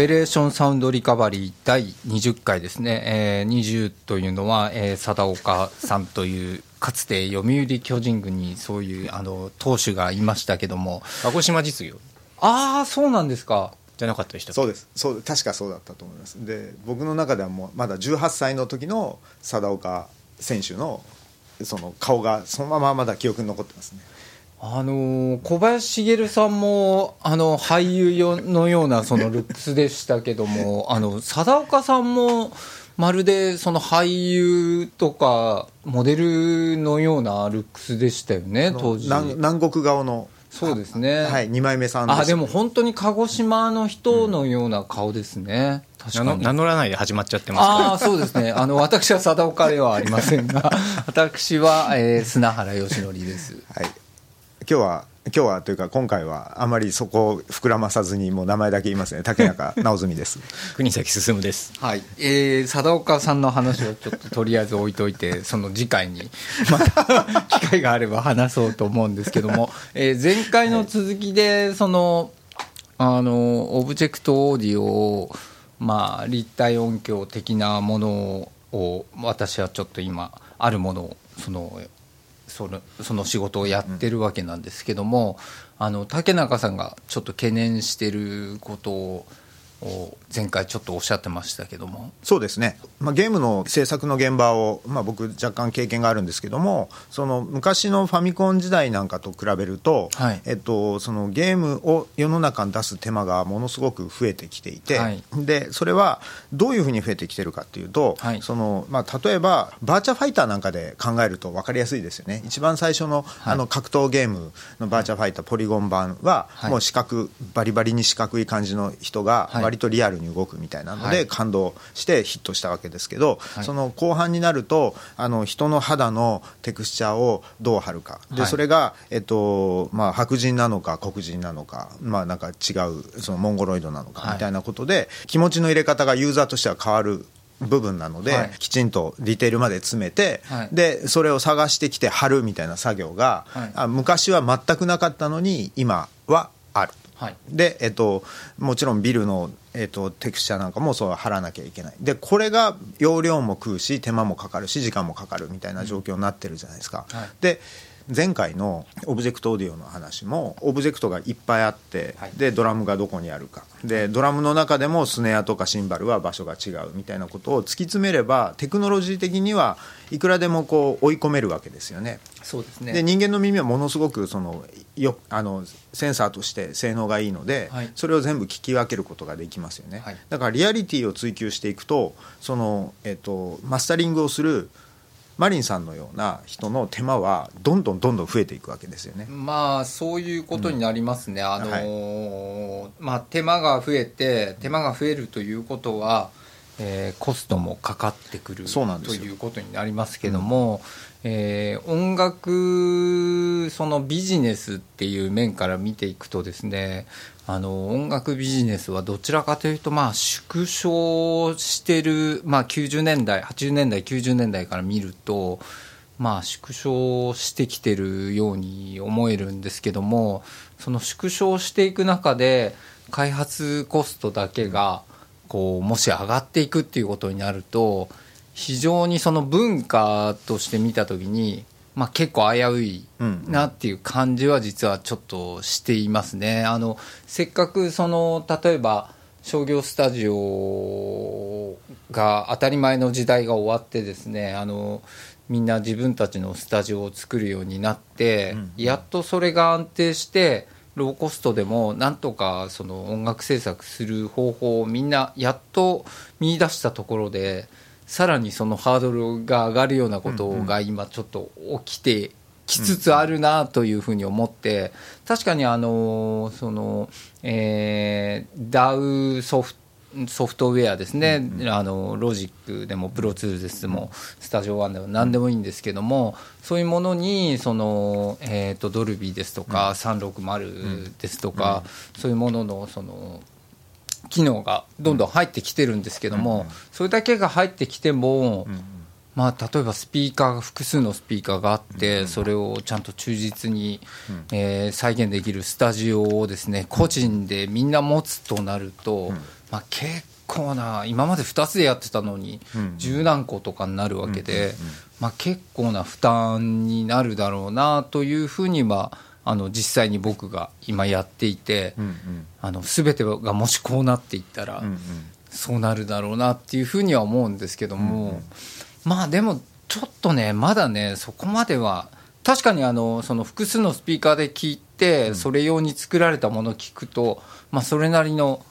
ペレーションサウンドリカバリー第20回ですね。20というのは、貞岡さんというかつて読売巨人軍にそういう投手がいましたけども、鹿児島実業、ああそうなんですか、じゃなかったでしたっけ。そうです、そう確かそうだったと思います。で僕の中ではもうまだ18歳の時の貞岡選手のその顔がそのまままだ記憶に残ってますね。小林茂さんも俳優のようなそのルックスでしたけども貞岡さんもまるでその俳優とかモデルのようなルックスでしたよね当時。南国顔の、そうですね、はい、2枚目さんです。あでも本当に鹿児島の人のような顔ですね、うん、確かに名乗らないで始まっちゃってますから。あそうですね、私は貞岡ではありませんが私は、砂原義則ですはい、今日はというか今回はあまりそこを膨らまさずにもう名前だけ言いますね。竹中直澄です国崎進です。はい、貞岡さんの話をちょっととりあえず置いといてその次回にまた機会があれば話そうと思うんですけども、前回の続きでそのオブジェクトオーディオを、まあ、立体音響的なものを私はちょっと今あるものをその仕事をやってるわけなんですけども、竹中さんがちょっと懸念してることを前回ちょっとおっしゃってましたけども。そうですね、まあ、ゲームの制作の現場を、まあ、僕若干経験があるんですけども、その昔のファミコン時代なんかと比べると、はい、そのゲームを世の中に出す手間がものすごく増えてきていて、はい、でそれはどういうふうに増えてきてるかっていうと、はい、まあ、例えばバーチャファイターなんかで考えると分かりやすいですよね。一番最初の、はい、格闘ゲームのバーチャファイターポリゴン版は、はい、もうバリバリに四角い感じの人が、はい、割とリアルに動くみたいなので感動してヒットしたわけですけど、はい、その後半になると人の肌のテクスチャーをどう貼るかで、はい、それが、まあ、白人なのか黒人なのか、まあ、なんか違うそのモンゴロイドなのかみたいなことで、はい、気持ちの入れ方がユーザーとしては変わる部分なので、はい、きちんとディテールまで詰めて、はい、でそれを探してきて貼るみたいな作業が、はい、昔は全くなかったのに今はある。はい、でもちろんビルの、テクスチャーなんかもそう貼らなきゃいけない。でこれが容量も食うし手間もかかるし時間もかかるみたいな状況になってるじゃないですか、うん、はい、で前回のオブジェクトオーディオの話もオブジェクトがいっぱいあって、はい、でドラムがどこにあるかでドラムの中でもスネアとかシンバルは場所が違うみたいなことを突き詰めればテクノロジー的にはいくらでもこう追い込めるわけですよね。そうですね。で人間の耳はものすごくセンサーとして性能がいいので、はい、それを全部聞き分けることができますよね、はい、だからリアリティを追求していくとその、マスタリングをするマリンさんのような人の手間はどんどん増えていくわけですよね。まあそういうことになりますね、うん、はい、まあ、手間が増えるということは、コストもかかってくるということになりますけども、うん、音楽そのビジネスっていう面から見ていくとですね、音楽ビジネスはどちらかというと、まあ、縮小してる、まあ、80年代90年代から見ると、まあ、縮小してきてるように思えるんですけども、その縮小していく中で開発コストだけがこうもし上がっていくっていうことになると非常にその文化として見たときに、まあ、結構危ういなっていう感じは実はちょっとしていますね。せっかくその例えば商業スタジオが当たり前の時代が終わってですね、みんな自分たちのスタジオを作るようになって、うん、やっとそれが安定してローコストでもなんとかその音楽制作する方法をみんなやっと見出したところでさらにそのハードルが上がるようなことが今ちょっと起きてきつつあるなというふうに思って、確かにDAW ソフトウェアですね、ロジックでもプロツールズでもスタジオワンでも何でもいいんですけども、そういうものにその、ドルビーですとか360ですとかそういうもののその機能がどんどん入ってきてるんですけども、それだけが入ってきても、まあ例えば複数のスピーカーがあってそれをちゃんと忠実に再現できるスタジオをですね個人でみんな持つとなるとまあ、結構な今まで2つでやってたのに十何個とかになるわけで、まあ結構な負担になるだろうなというふうには実際に僕が今やっていて、全てがもしこうなっていったらそうなるだろうなっていうふうには思うんですけども、まあでもちょっとねまだねそこまでは確かにその複数のスピーカーで聞いてそれ用に作られたものを聞くと、まあそれなりの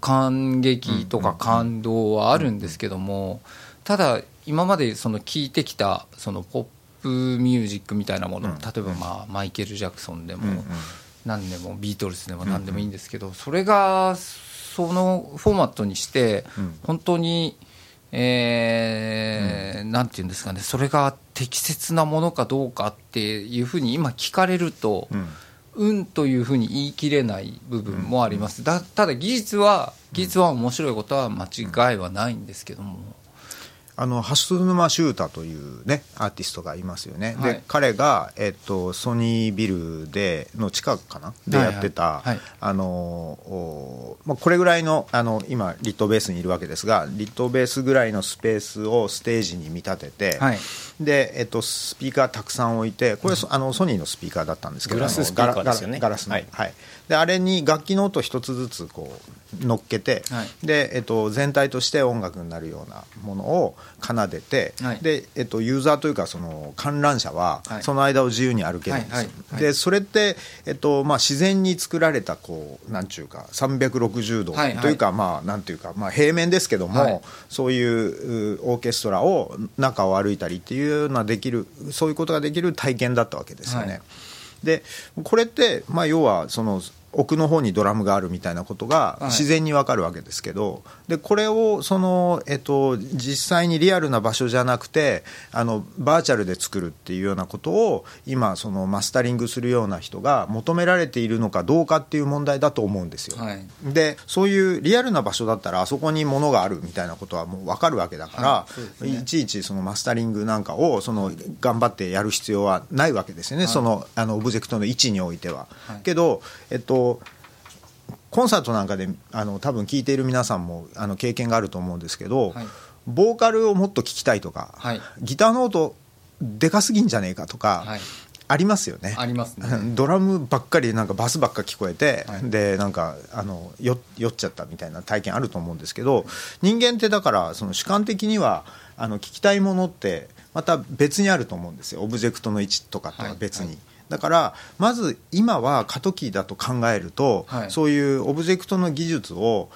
感激とか感動はあるんですけども、ただ今までその聴いてきたそのポップミュージックみたいなもの、例えばまあマイケル・ジャクソンでも何でもビートルズでも何でもいいんですけど、それがそのフォーマットにして本当になんていうんですかね、それが適切なものかどうかっていうふうに今聞かれるとうんというふうに言い切れない部分もあります。ただ技術は面白いことは間違いはないんですけども、蓮沼秀太という、ね、アーティストがいますよね、はい、で彼が、ソニービルでの近くかなでやってた、はいはいはい、これぐらいの、今リットベースにいるわけですが、リットベースぐらいのスペースをステージに見立てて、はい、でスピーカーたくさん置いて、これ、うん、ソニーのスピーカーだったんですけど、グラススピーカーですよね、ガラスの、はいはい、であれに楽器の音一つずつこう乗っけて、はい、で全体として音楽になるようなものを奏でて、はい、でユーザーというかその観覧車はその間を自由に歩けるんですよ、はいはいはいはい、でそれって自然に作られたこうなんちゅうか360度というか、はいはい、まあなんていうか、まあ平面ですけども、はい、そういうオーケストラを中を歩いたりっていうようなできる、そういうことができる体験だったわけですよね、はい、でこれってまあ要はその奥の方にドラムがあるみたいなことが自然に分かるわけですけど、はい、でこれをその、実際にリアルな場所じゃなくてバーチャルで作るっていうようなことを今そのマスタリングするような人が求められているのかどうかっていう問題だと思うんですよ、はい、でそういうリアルな場所だったらあそこに物があるみたいなことはもう分かるわけだから、はいそうですね、いちいちそのマスタリングなんかをその頑張ってやる必要はないわけですよね、はい、そのオブジェクトの位置においては、はい、けどコンサートなんかで多分聴いている皆さんも経験があると思うんですけど、はい、ボーカルをもっと聴きたいとか、はい、ギターの音でかすぎんじゃねえかとか、はい、ありますよね、ありますね、ドラムばっかりなんかバスばっか聞こえて、はい、でなんか酔っちゃったみたいな体験あると思うんですけど、人間ってだからその主観的には聴きたいものってまた別にあると思うんですよ、オブジェクトの位置とかとは別に、はいはい、だからまず今は過渡期だと考えると、はい、そういうオブジェクトの技術を、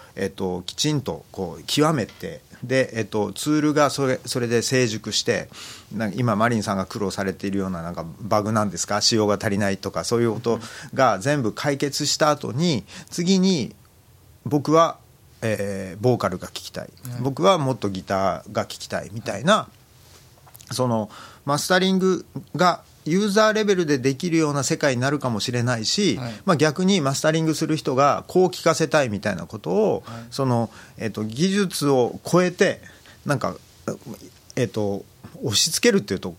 きちんとこう極めて、で、ツールがそれで成熟して、なんか今マリンさんが苦労されているよう なんかバグなんですか、仕様が足りないとかそういうことが全部解決した後に、次に僕は、ボーカルが聴きたい、僕はもっとギターが聴きたいみたいな、はい、そのマスタリングがユーザーレベルでできるような世界になるかもしれないし、はい、まあ、逆にマスタリングする人がこう聞かせたいみたいなことを、はい、その技術を超えてなんか、押し付けるっていうと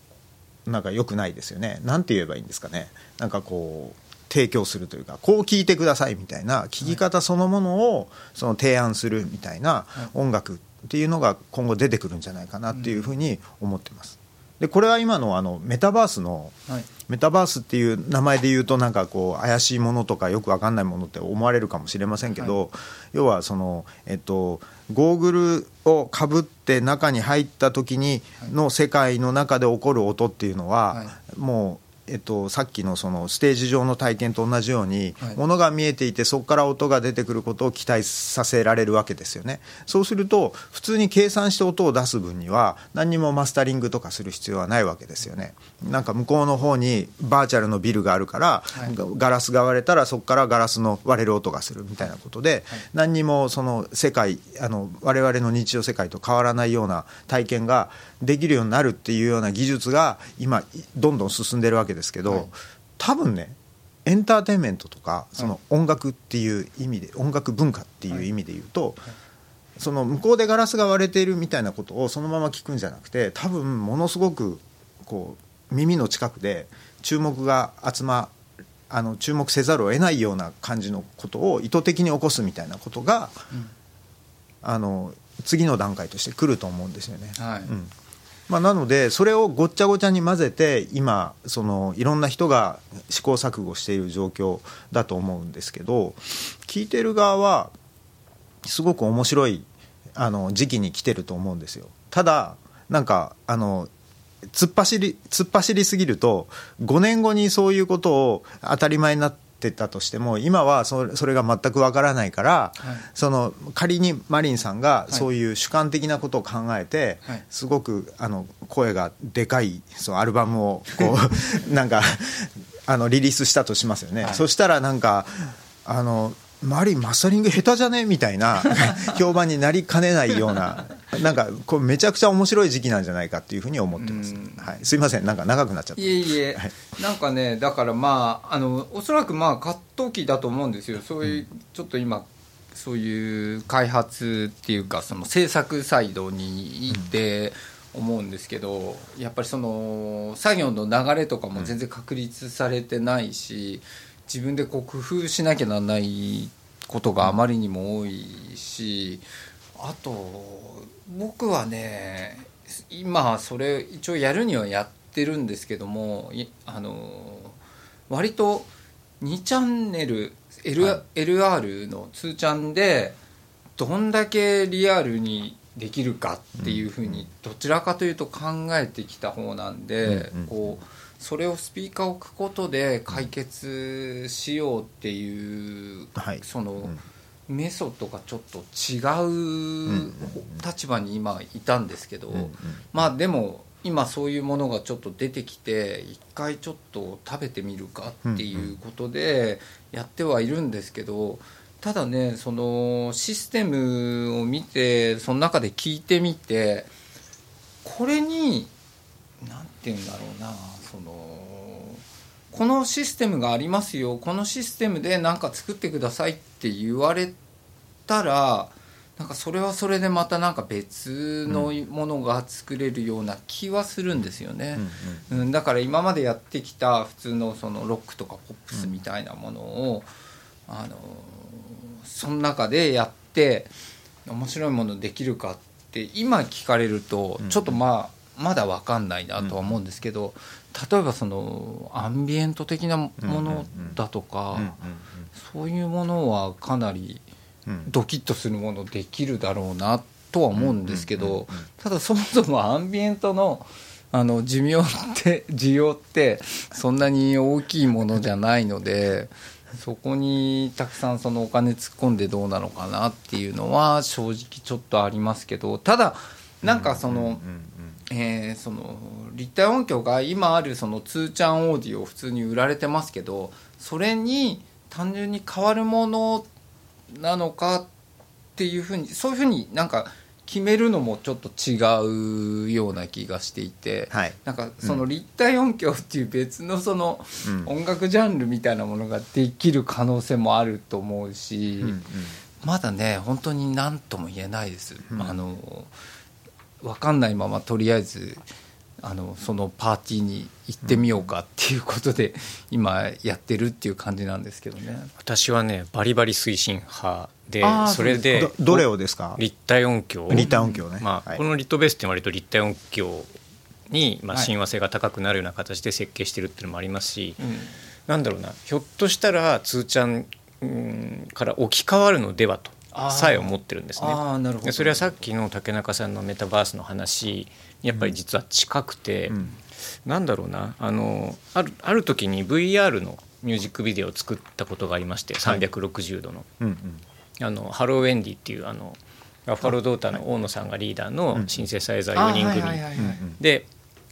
なんか良くないですよね。なんて言えばいいんですかね。なんかこう提供するというか、こう聞いてくださいみたいな聞き方そのものをその提案するみたいな音楽っていうのが今後出てくるんじゃないかなっていうふうに思ってます。でこれは今のメタバースの、はい、メタバースっていう名前で言うとなんかこう怪しいものとかよく分かんないものって思われるかもしれませんけど、はい、要はその、ゴーグルをかぶって中に入った時にの世界の中で起こる音っていうのは、はい、もう、さっきのそのステージ上の体験と同じように、はい、物が見えていてそこから音が出てくることを期待させられるわけですよね。そうすると普通に計算して音を出す分には何にもマスタリングとかする必要はないわけですよね。なんか向こうの方にバーチャルのビルがあるから、はい、ガラスが割れたらそこからガラスの割れる音がするみたいなことで、はい、何にもその世界我々の日常世界と変わらないような体験ができるようになるっていうような技術が今どんどん進んでるわけですけど、はい、多分ねエンターテインメントとかその音楽っていう意味で、音楽文化っていう意味で言うと、その向こうでガラスが割れているみたいなことをそのまま聞くんじゃなくて、多分ものすごくこう耳の近くで注目せざるを得ないような感じのことを意図的に起こすみたいなことが次の段階として来ると思うんですよね、はい、うん、まあ、なのでそれをごっちゃごちゃに混ぜて今そのいろんな人が試行錯誤している状況だと思うんですけど、聞いてる側はすごく面白い時期に来てると思うんですよ。ただなんか突っ走りすぎると5年後にそういうことを当たり前になってたとしても今はそれが全くわからないから、はい、その仮にマリンさんがそういう主観的なことを考えて、はい、すごく声がでかいそのアルバムをこうなんかリリースしたとしますよね、はい、そしたらなんかマリンマスタリング下手じゃねみたいな評判になりかねないようななんかこうめちゃくちゃ面白い時期なんじゃないかっていうふうに思ってます、はい、すいませんなんか長くなっちゃった。いえいえ、はい、なんかねだからまあおそらくまあ葛藤期だと思うんですよ。そういうちょっと今そういう開発っていうかその制作サイドにいて思うんですけど、やっぱりその作業の流れとかも全然確立されてないし、自分でこう工夫しなきゃならないことがあまりにも多いし、あと僕はね今それ一応やるにはやってるんですけども、割と2チャンネル LR の2チャンでどんだけリアルにできるかっていうふうにどちらかというと考えてきた方なんで、こうそれをスピーカーを置くことで解決しようっていう、はい、そのメソッドがちょっと違う立場に今いたんですけど、まあでも今そういうものがちょっと出てきて一回ちょっと食べてみるかっていうことでやってはいるんですけど、ただねそのシステムを見てその中で聞いてみてこれになんていうんだろうな、このシステムがありますよこのシステムで何か作ってくださいって言われたらなんかそれはそれでまたなんか別のものが作れるような気はするんですよね、だから今までやってきた普通のそのロックとかポップスみたいなものをその中でやって面白いものできるかって今聞かれるとちょっとまあまだ分かんないなとは思うんですけど、例えばそのアンビエント的なものだとか、そういうものはかなりドキッとするものできるだろうなとは思うんですけど、ただそもそもアンビエントの需要ってそんなに大きいものじゃないので、そこにたくさんそのお金突っ込んでどうなのかなっていうのは正直ちょっとありますけど、ただなんかその、その立体音響が今あるその2ちゃんオーディオ普通に売られてますけど、それに単純に変わるものなのかっていうふうにそういうふうになんか決めるのもちょっと違うような気がしていて、はい、なんかその立体音響っていう別のその音楽ジャンルみたいなものができる可能性もあると思うし、まだね本当に何とも言えないです、分かんないままとりあえずそのパーティーに行ってみようかっていうことで今やってるっていう感じなんですけどね。私はねバリバリ推進派で、それで どれをですか？立体音響、ね、まあ、このリットベースって割と立体音響にまあ親和性が高くなるような形で設計してるっていうのもありますし、なんだろうな、ひょっとしたら2ちゃんから置き換わるのではとさえ思ってるんですね。なるほど。それはさっきの竹中さんのメタバースの話やっぱり実は近くて、なんだろうな、ある時に VR のミュージックビデオを作ったことがありまして、360度の、ハローウェンディっていうラファロードーターの大野さんがリーダーのシンセサイザー4人組で、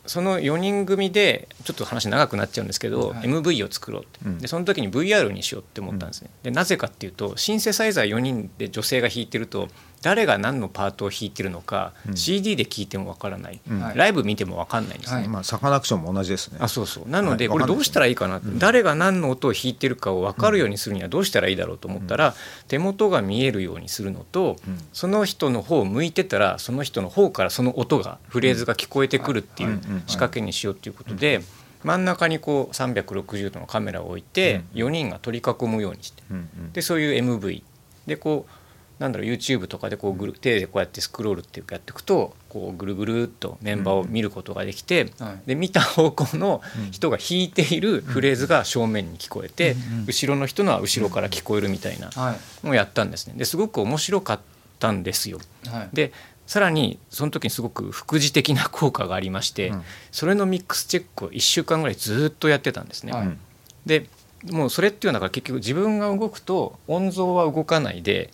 その4人組でちょっと話長くなっちゃうんですけど、MV を作ろうって、でその時に VR にしようって思ったんですね。でなぜかっていうとシンセサイザー4人で女性が弾いてると誰が何のパートを弾いてるのか、CD で聴いても分からない、ライブ見ても分からないんですね、まあ、サカナクションも同じですね。そうなので、これどうしたらいいかな、誰が何の音を弾いてるかを分かるようにするにはどうしたらいいだろうと思ったら、手元が見えるようにするのと、その人の方を向いてたらその人の方からその音がフレーズが聞こえてくるっていう仕掛けにしようということで、真ん中にこう360度のカメラを置いて4人が取り囲むようにして、でそういう MV でこうなんだろう YouTube とかでこう手でこうやってスクロールっていうかやっていくとこうぐるぐるっとメンバーを見ることができて、で見た方向の人が弾いているフレーズが正面に聞こえて、後ろの人のは後ろから聞こえるみたいなのをやったんですね。ですごく面白かったんですよ。でさらにその時にすごく副次的な効果がありまして、それのミックスチェックを1週間ぐらいずっとやってたんですね。でもうそれっていうのは結局自分が動くと音像は動かないで、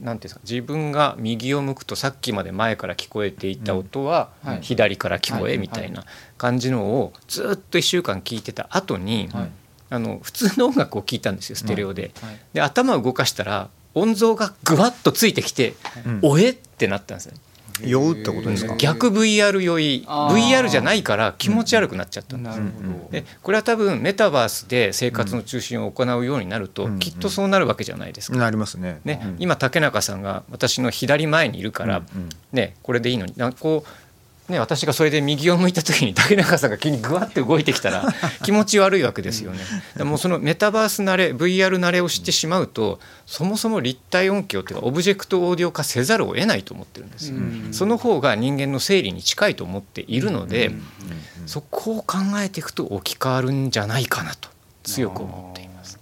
なんていうんですか、自分が右を向くとさっきまで前から聞こえていた音は左から聞こえみたいな感じのをずっと1週間聞いてた後に、普通の音楽を聞いたんですよ、ステレオで。で頭を動かしたら音像がぐわっとついてきて、おえってなったんですよ。酔うってことですか。逆 VR 酔い、VR じゃないから気持ち悪くなっちゃったんです。でこれは多分メタバースで生活の中心を行うようになると、きっとそうなるわけじゃないですか。なりますね。今竹中さんが私の左前にいるから、これでいいのに、なんかこう、私がそれで右を向いた時に竹中さんが急にグワッて動いてきたら気持ち悪いわけですよね。もうそのメタバース慣れ VR 慣れをしてしまうと、そもそも立体音響というかオブジェクトオーディオ化せざるを得ないと思ってるんですよ。その方が人間の生理に近いと思っているので、そこを考えていくと置き換わるんじゃないかなと強く思っています。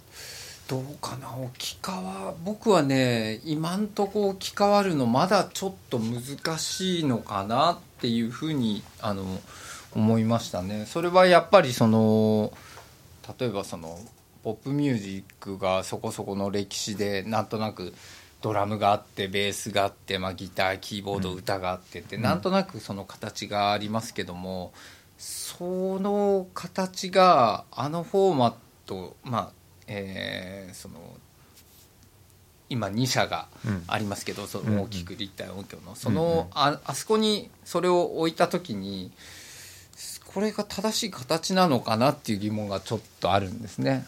どうかな、置き換わ僕はね、今んとこ置き換わるのまだちょっと難しいのかなっていうふうに思いましたね。それはやっぱりその例えばそのポップミュージックがそこそこの歴史で、なんとなくドラムがあってベースがあって、ギターキーボード歌があってって、なんとなくその形がありますけども、その形があのフォーマット、その今2社がありますけど、その大きく立体音響のその あそこにそれを置いた時に、これが正しい形なのかなっていう疑問がちょっとあるんですね。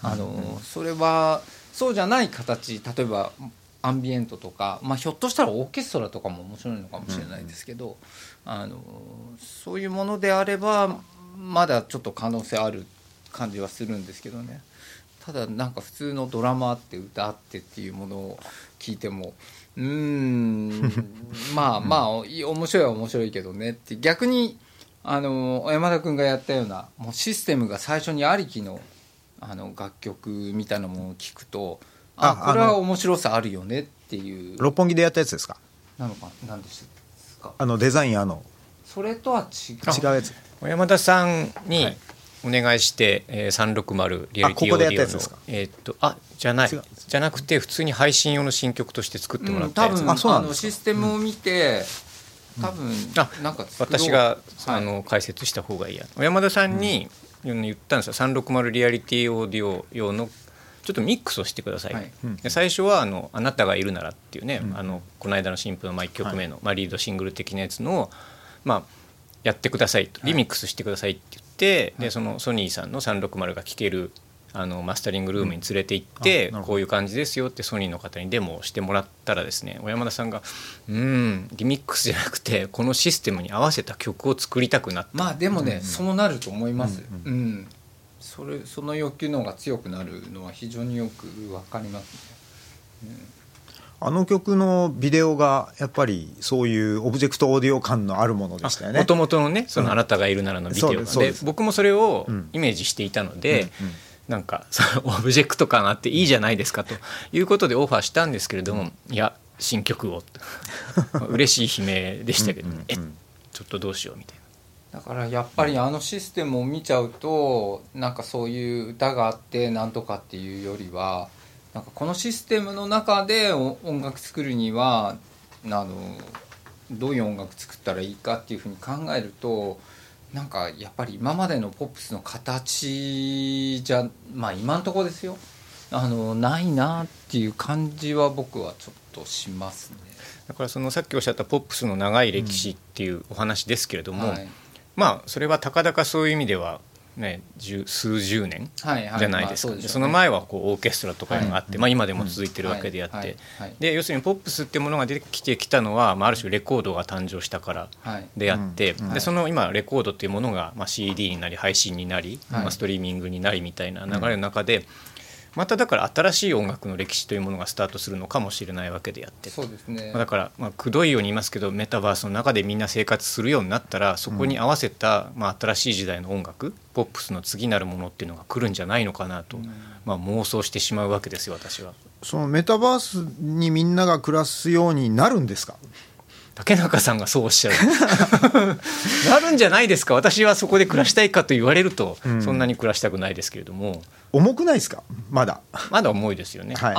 それはそうじゃない形、例えばアンビエントとか、ひょっとしたらオーケストラとかも面白いのかもしれないですけど、そういうものであればまだちょっと可能性ある感じはするんですけどね。ただなんか普通のドラマあって歌あってっていうものを聞いても、面白いは面白いけどねって、逆に山田君がやったようなもうシステムが最初にありきの、楽曲みたいなものを聞くと、これは面白さあるよねっていう。六本木でやったやつですか。なのか何でしたか。デザインそれとは違うやつ。山田さんに、お願いして、360リアリティオーディオのここでやったやつですか。じゃなくて普通に配信用の新曲として作ってもらったやつ。多分システムを見て、多分なんか私が解説した方がいいや。山田さんに言ったんですよ。360リアリティオーディオ用のちょっとミックスをしてください、最初はあなたがいるならっていうね、この間の新婦の1曲目の、リードシングル的なやつの、やってくださいと、リミックスしてくださいって言って、でそのソニーさんの360が聴けるマスタリングルームに連れて行って、こういう感じですよってソニーの方にデモをしてもらったらですね、小山田さんがリミックスじゃなくてこのシステムに合わせた曲を作りたくなった。でもね、そうなると思います、その欲求の方が強くなるのは非常によく分かりますね。あの曲のビデオがやっぱりそういうオブジェクトオーディオ感のあるものでしたよね。もともとのね、そのあなたがいるならのビデオが、で僕もそれをイメージしていたので、なんかオブジェクト感あっていいじゃないですかということでオファーしたんですけれども、いや新曲を嬉しい悲鳴でしたけど、ちょっとどうしようみたいな。だからやっぱりあのシステムを見ちゃうと、なんかそういう歌があってなんとかっていうよりは、なんかこのシステムの中で音楽作るにはどういう音楽作ったらいいかっていうふうに考えると、なんかやっぱり今までのポップスの形じゃ、今のところですよ、ないなっていう感じは僕はちょっとしますね。だからそのさっきおっしゃったポップスの長い歴史っていうお話ですけれども、それはたかだかそういう意味ではね、数十年じゃないですか。その前はこうオーケストラとかがあって、今でも続いてるわけであって、で要するにポップスっていうものが出てきてきたのは、ある種レコードが誕生したからであって、でその今レコードっていうものがCD になり配信になり、ストリーミングになりみたいな流れの中で、まただから新しい音楽の歴史というものがスタートするのかもしれないわけであって、そうですね、だからまあくどいように言いますけどメタバースの中でみんな生活するようになったらそこに合わせたまあ新しい時代の音楽、ポップスの次なるものっていうのが来るんじゃないのかなと、まあ妄想してしまうわけですよ私は。そのメタバースにみんなが暮らすようになるんですか？竹中さんがそうおっしゃるなるんじゃないですか。私はそこで暮らしたいかと言われると、うん、そんなに暮らしたくないですけれども。重くないですか？まだ重いですよね、はい、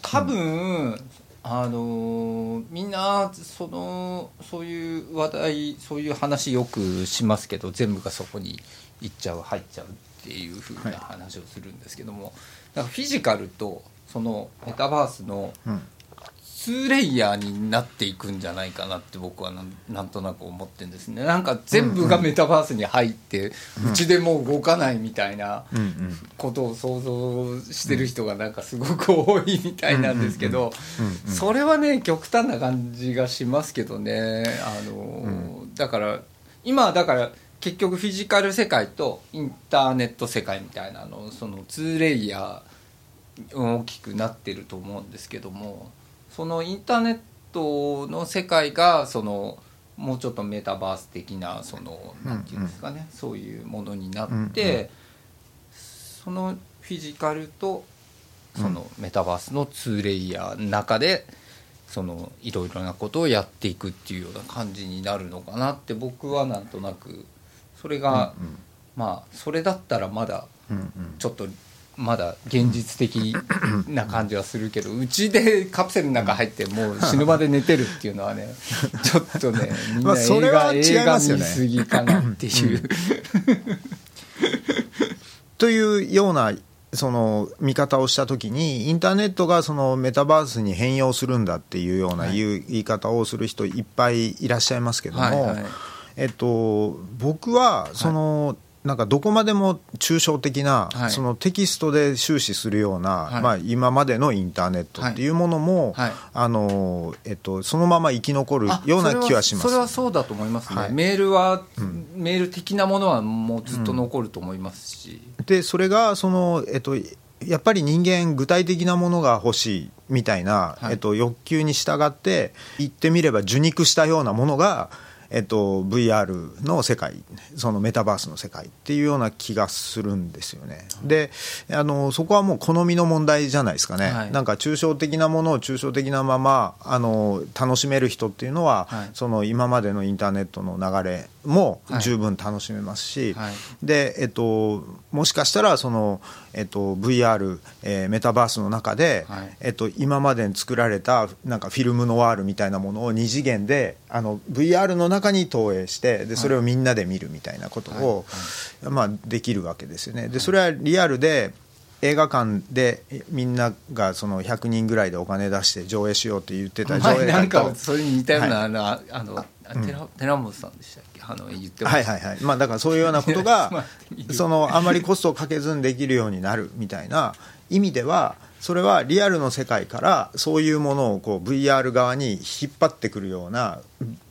多分、うん、みんなそういう話題そういう話よくしますけど全部がそこに行っちゃう入っちゃうっていう風な話をするんですけども、はい、だからフィジカルとそのメタバースの、うん、2レイヤーになっていくんじゃないかなって僕はなんとなく思ってるんですね。なんか全部がメタバースに入ってうちでもう動かないみたいなことを想像してる人がなんかすごく多いみたいなんですけど、それはね極端な感じがしますけどね。だから今だから結局フィジカル世界とインターネット世界みたいなのその2レイヤー大きくなってると思うんですけども、そのインターネットの世界がそのもうちょっとメタバース的なそのなんていうんですかね、そういうものになってそのフィジカルとそのメタバースの2レイヤーの中でそのいろいろなことをやっていくっていうような感じになるのかなって僕はなんとなく、それがまあそれだったらまだちょっとまだ現実的な感じはするけど、うちでカプセルの中入ってもう死ぬまで寝てるっていうのはねちょっとねみんな映画見すぎかなっていうというようなその見方をしたときに、インターネットがそのメタバースに変容するんだっていうような言い方をする人いっぱいいらっしゃいますけども、僕はそのなんかどこまでも抽象的な、はい、そのテキストで終始するような、はい、まあ、今までのインターネットっていうものも、はいはい、そのまま生き残るような気はします。それはそうだと思いますね、はい、メール的なものはもうずっと残ると思いますし、うん、でそれがその、やっぱり人間具体的なものが欲しいみたいな、はい、欲求に従って言ってみれば受肉したようなものがVR の世界、そのメタバースの世界っていうような気がするんですよね。で、そこはもう好みの問題じゃないですかね、はい、なんか抽象的なものを抽象的なまま楽しめる人っていうのは、はい、その今までのインターネットの流れも十分楽しめますし、はいはい、で、もしかしたらその、VR、メタバースの中で、はい、今までに作られたなんかフィルムノワールみたいなものを2次元でVR の中に投影してでそれをみんなで見るみたいなことを、はい、まあ、できるわけですよね。でそれはリアルで映画館でみんながその100人ぐらいでお金出して上映しようって言ってた上映会と、なんかそれに似たような、はい、寺本さんでしたっけ、言ってました。はいはいはい、まあ、だからそういうようなことがそのあまりコストをかけずにできるようになるみたいな意味では、それはリアルの世界からそういうものをこう VR 側に引っ張ってくるような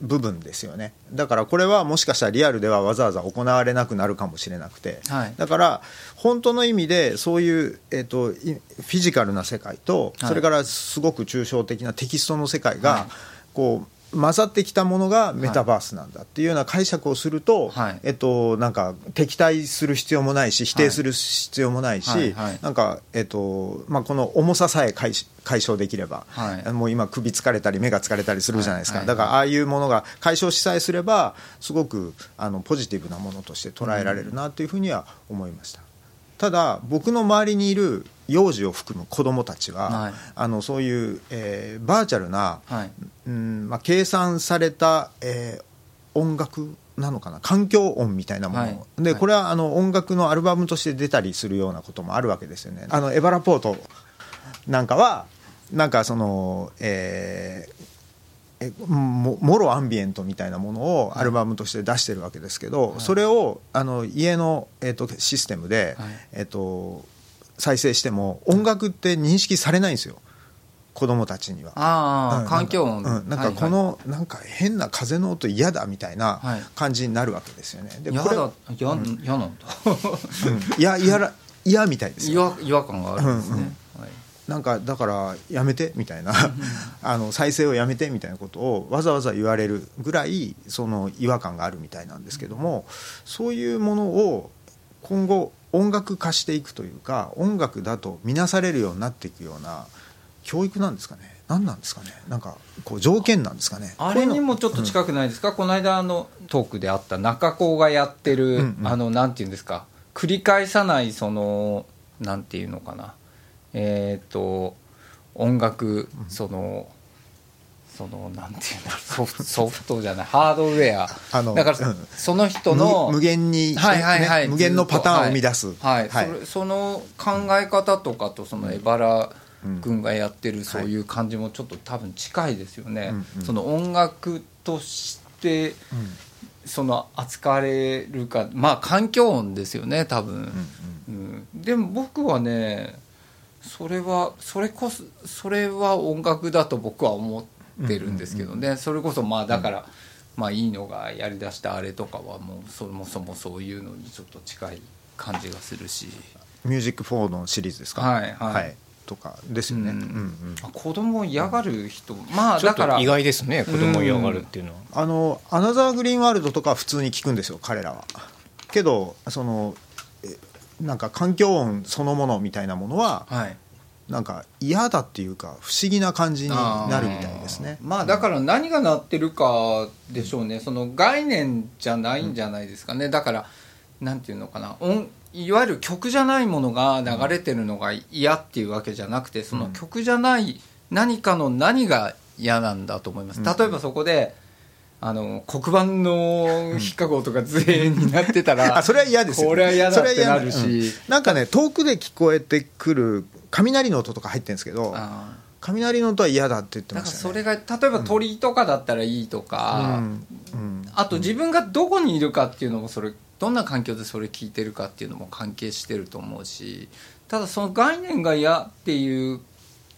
部分ですよね。だからこれはもしかしたらリアルではわざわざ行われなくなるかもしれなくて、はい、だから本当の意味でそういう、フィジカルな世界とそれからすごく抽象的なテキストの世界がこう混ざってきたものがメタバースなんだっていうような解釈をすると、はい、なんか敵対する必要もないし否定する必要もないし、はいはいはい、なんかまあ、この重ささえ解消できれば、はい、もう今首疲れたり目が疲れたりするじゃないですか、はいはい、だからああいうものが解消しさえすればすごくポジティブなものとして捉えられるなというふうには思いました。ただ僕の周りにいる幼児を含む子どもたちは、はい、そういう、バーチャルな、はい、まあ、計算された、音楽なのかな、環境音みたいなもの、はい、でこれは音楽のアルバムとして出たりするようなこともあるわけですよね。エバラポートなんかはなんかその、もろアンビエントみたいなものをアルバムとして出してるわけですけど、はい、それを家の、システムで、はい、再生しても音楽って認識されないんですよ、子供たちには。あ、環境音、なんかこのなんか変な風の音嫌だみたいな感じになるわけですよね。でこれ嫌だ、嫌なんだ、いや、嫌みたいですよ。違和感があるんですね、うんうんはい、なんかだからやめてみたいなあの再生をやめてみたいなことをわざわざ言われるぐらいその違和感があるみたいなんですけども、そういうものを今後音楽化していくというか音楽だと見なされるようになっていくような教育なんですかね、何なんですかね、なんかこう条件なんですかね。あれにもちょっと近くないですか、うん、この間あのトークであった中高がやってる、うんうん、あのなんていうんですか繰り返さないそのなんていうのかな音楽そのなんていうのソフトじゃないハードウェアあのだから、うん、その人の無限に、はいはいはい、無限のパターンを生み出す、はいはいはい、その考え方とかとそのエバラ君がやってるそういう感じもちょっと多分近いですよね、はい、その音楽として、うん、その扱われるかまあ環境音ですよね多分、うんうんうん、でも僕はねそれは音楽だと僕は思っててるんですけどね、うんうん、それこそまあだから、うんまあ、いいのがやりだしたあれとかはもうそもそもそういうのにちょっと近い感じがするし、ミュージックフォーのシリーズですか、はいはいはい、とかですよね、うんうんうん、子供嫌がる人、うんまあ、だからちょっと意外ですね子供嫌がるっていうのは、うん、あのアナザーグリーンワールドとか普通に聞くんですよ彼らは。けどそのなんか環境音そのものみたいなものは、はいなんか嫌だっていうか不思議な感じになるみたいですね。まあだから何がなってるかでしょうね、その概念じゃないんじゃないですかね、うん、だからなんていうのかないわゆる曲じゃないものが流れてるのが嫌っていうわけじゃなくて、その曲じゃない何かの何が嫌なんだと思います、うん、例えばそこであの黒板の引っかごとか図形になってたら、うん、あそれは嫌ですよね、これは嫌だってなるし、うん、なんかね遠くで聞こえてくる雷の音とか入ってるんですけど、雷の音は嫌だって言ってましたね。だからそれが例えば鳥とかだったらいいとか、うんうん、あと自分がどこにいるかっていうのもそれどんな環境でそれ聞いてるかっていうのも関係してると思うし、ただその概念が嫌っていう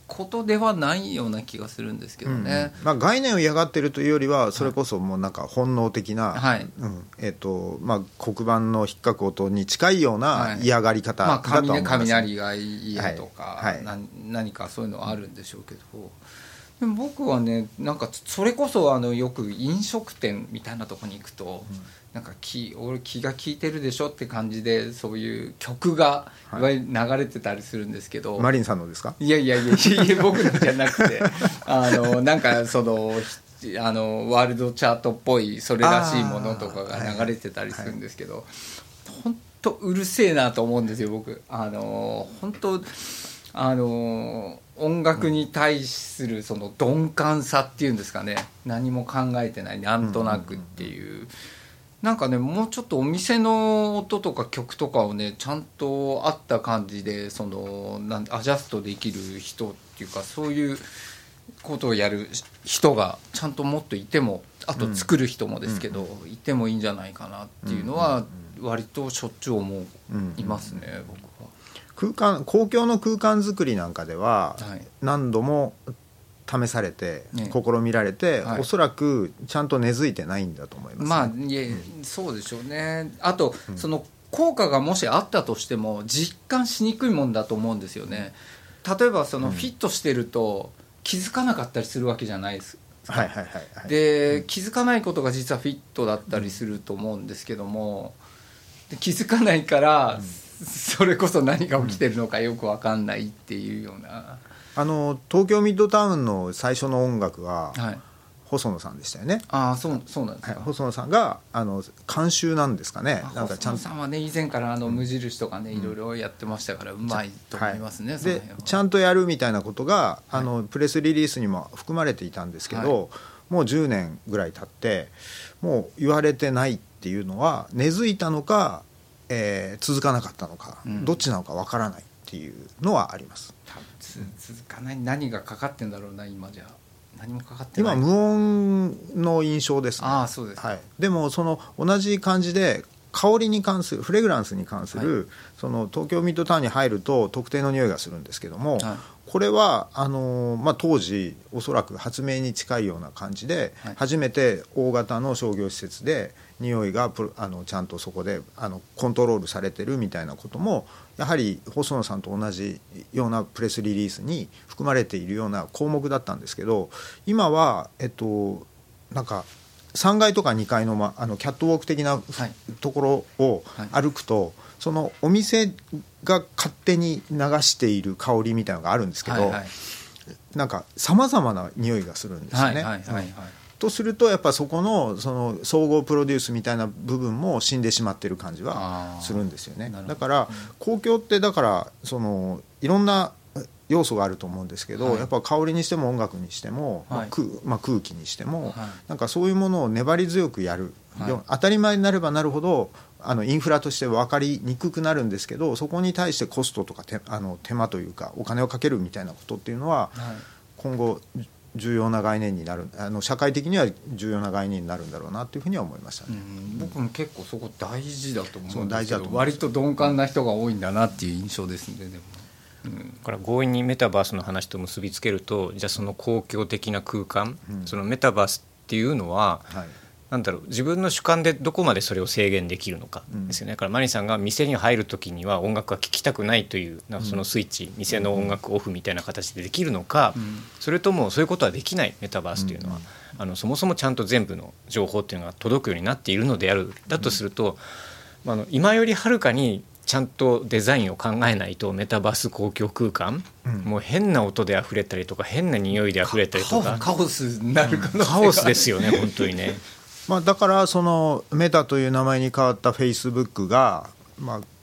ことではないような気がするんですけどね、うんまあ、概念を嫌がってるというよりはそれこそもうなんか本能的な、はいうんまあ、黒板の引っかく音に近いような嫌がり方だとは思います、ねまあ、雷が嫌とか、はいはい、何かそういうのはあるんでしょうけど、でも僕はねなんかそれこそあのよく飲食店みたいなとこに行くと、うん、なんか俺気が利いてるでしょって感じでそういう曲がいわゆる流れてたりするんですけど、はい、マリンさんのですか？いや僕のじゃなくてなんかそのワールドチャートっぽいそれらしいものとかが流れてたりするんですけど、本当、はいはい、うるせえなと思うんですよ僕。本当音楽に対するその鈍感さっていうんですかね、何も考えてないなんとなくっていう、なんかねもうちょっとお店の音とか曲とかをねちゃんとあった感じでそのアジャストできる人っていうかそういうことをやる人がちゃんともっといても、あと作る人もですけどいてもいいんじゃないかなっていうのは割としょっちゅう思いますね僕。公共の空間づくりなんかでは何度も試されて、ね、試みられて、はい、おそらくちゃんと根付いてないんだと思います、ね、まあいえ、うん、そうでしょうね。あと、うん、その効果がもしあったとしても実感しにくいもんだと思うんですよね。例えばそのフィットしてると気づかなかったりするわけじゃないですか、はいはいはいはい、で気づかないことが実はフィットだったりすると思うんですけども、で気づかないから、うんそれこそ何が起きてるのかよく分かんないっていうような、東京ミッドタウンの最初の音楽は、はい、細野さんでしたよね。ああ そうなんですか、はい、細野さんが監修なんですかね。なんかちゃん細野さんはね以前から無印とかね、うん、いろいろやってましたからうまいと思いますね、はい、その辺はでちゃんとやるみたいなことがプレスリリースにも含まれていたんですけど、はい、もう10年ぐらい経ってもう言われてないっていうのは根付いたのか続かなかったのか、うん、どっちなのかわからないっていうのはあります。続かない。何がかかってんだろうな今じゃ。何もかかってない。今無音の印象ですね。ああそうですか。はい。でもその同じ感じで香りに関するフレグランスに関する、はい、その東京ミッドタウンに入ると特定の匂いがするんですけども、はい、これは当時おそらく発明に近いような感じで、はい、初めて大型の商業施設で匂いがちゃんとそこでコントロールされてるみたいなこともやはり細野さんと同じようなプレスリリースに含まれているような項目だったんですけど、今はなんか3階とか2階の、キャットウォーク的なところを歩くと、はい、そのお店が勝手に流している香りみたいなのがあるんですけど、はいはい、なんか様々な匂いがするんですよね、はいはいはいはい、とするとやっぱその総合プロデュースみたいな部分も死んでしまってる感じはするんですよね。だから公共ってだからいろんな要素があると思うんですけど、はい、やっぱ香りにしても音楽にしても、はい空気にしても、はい、なんかそういうものを粘り強くやる、はい、当たり前になればなるほどインフラとして分かりにくくなるんですけど、そこに対してコストとか手間というかお金をかけるみたいなことっていうのは、はい、今後重要な概念になる社会的には重要な概念になるんだろうなというふうには思いましたね。僕も結構そこ大事だと思うんですけど、割と鈍感な人が多いんだなっていう印象ですね。でもから強引にメタバースの話と結びつけると、じゃあその公共的な空間、そのメタバースっていうのは、はい、なんだろう、自分の主観でどこまでそれを制限できるのかですよね。だからマリさんが店に入るときには音楽は聴きたくないというそのスイッチ、店の音楽オフみたいな形でできるのか、それともそういうことはできない、メタバースというのはそもそもちゃんと全部の情報というのが届くようになっているのである。だとすると、今よりはるかにちゃんとデザインを考えないとメタバース公共空間、もう変な音であふれたりとか変な匂いであふれたりとかカオスになる可能性が、カオスですよね本当にねだからそのメタという名前に変わったフェイスブックが、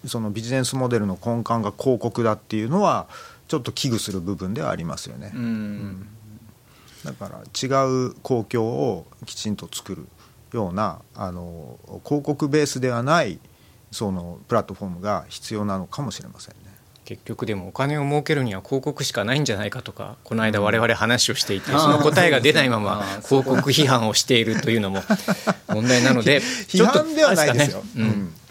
そのビジネスモデルの根幹が広告だっていうのはちょっと危惧する部分ではありますよね。だから違う公共をきちんと作るような広告ベースではないそのプラットフォームが必要なのかもしれませんね。結局でもお金を儲けるには広告しかないんじゃないかとか、この間我々話をしていて、その答えが出ないまま広告批判をしているというのも問題なので批判ではないですよ。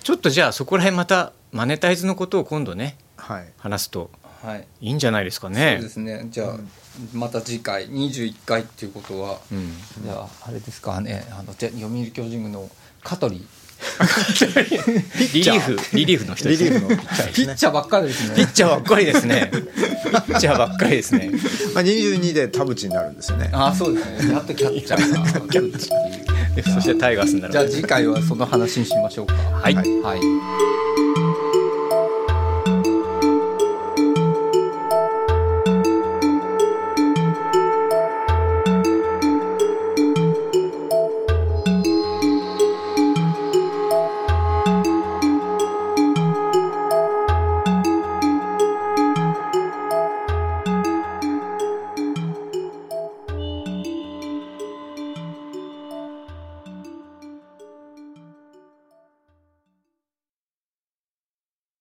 ちょっとじゃあそこら辺またマネタイズのことを今度ね、はい、話すといいんじゃないですかね。そうですね。じゃあまた次回21回っていうことは、じゃああれですかね、じゃ読売巨人軍の香取リリーフの人ですね。ピッチャーばっかりですね。ピッチャーばっかりですね22で田淵になるんですよね。あ、そうですね。やっとキャッチャーがそしてタイガースになる。じゃあ次回はその話にしましょうか。はい、はい。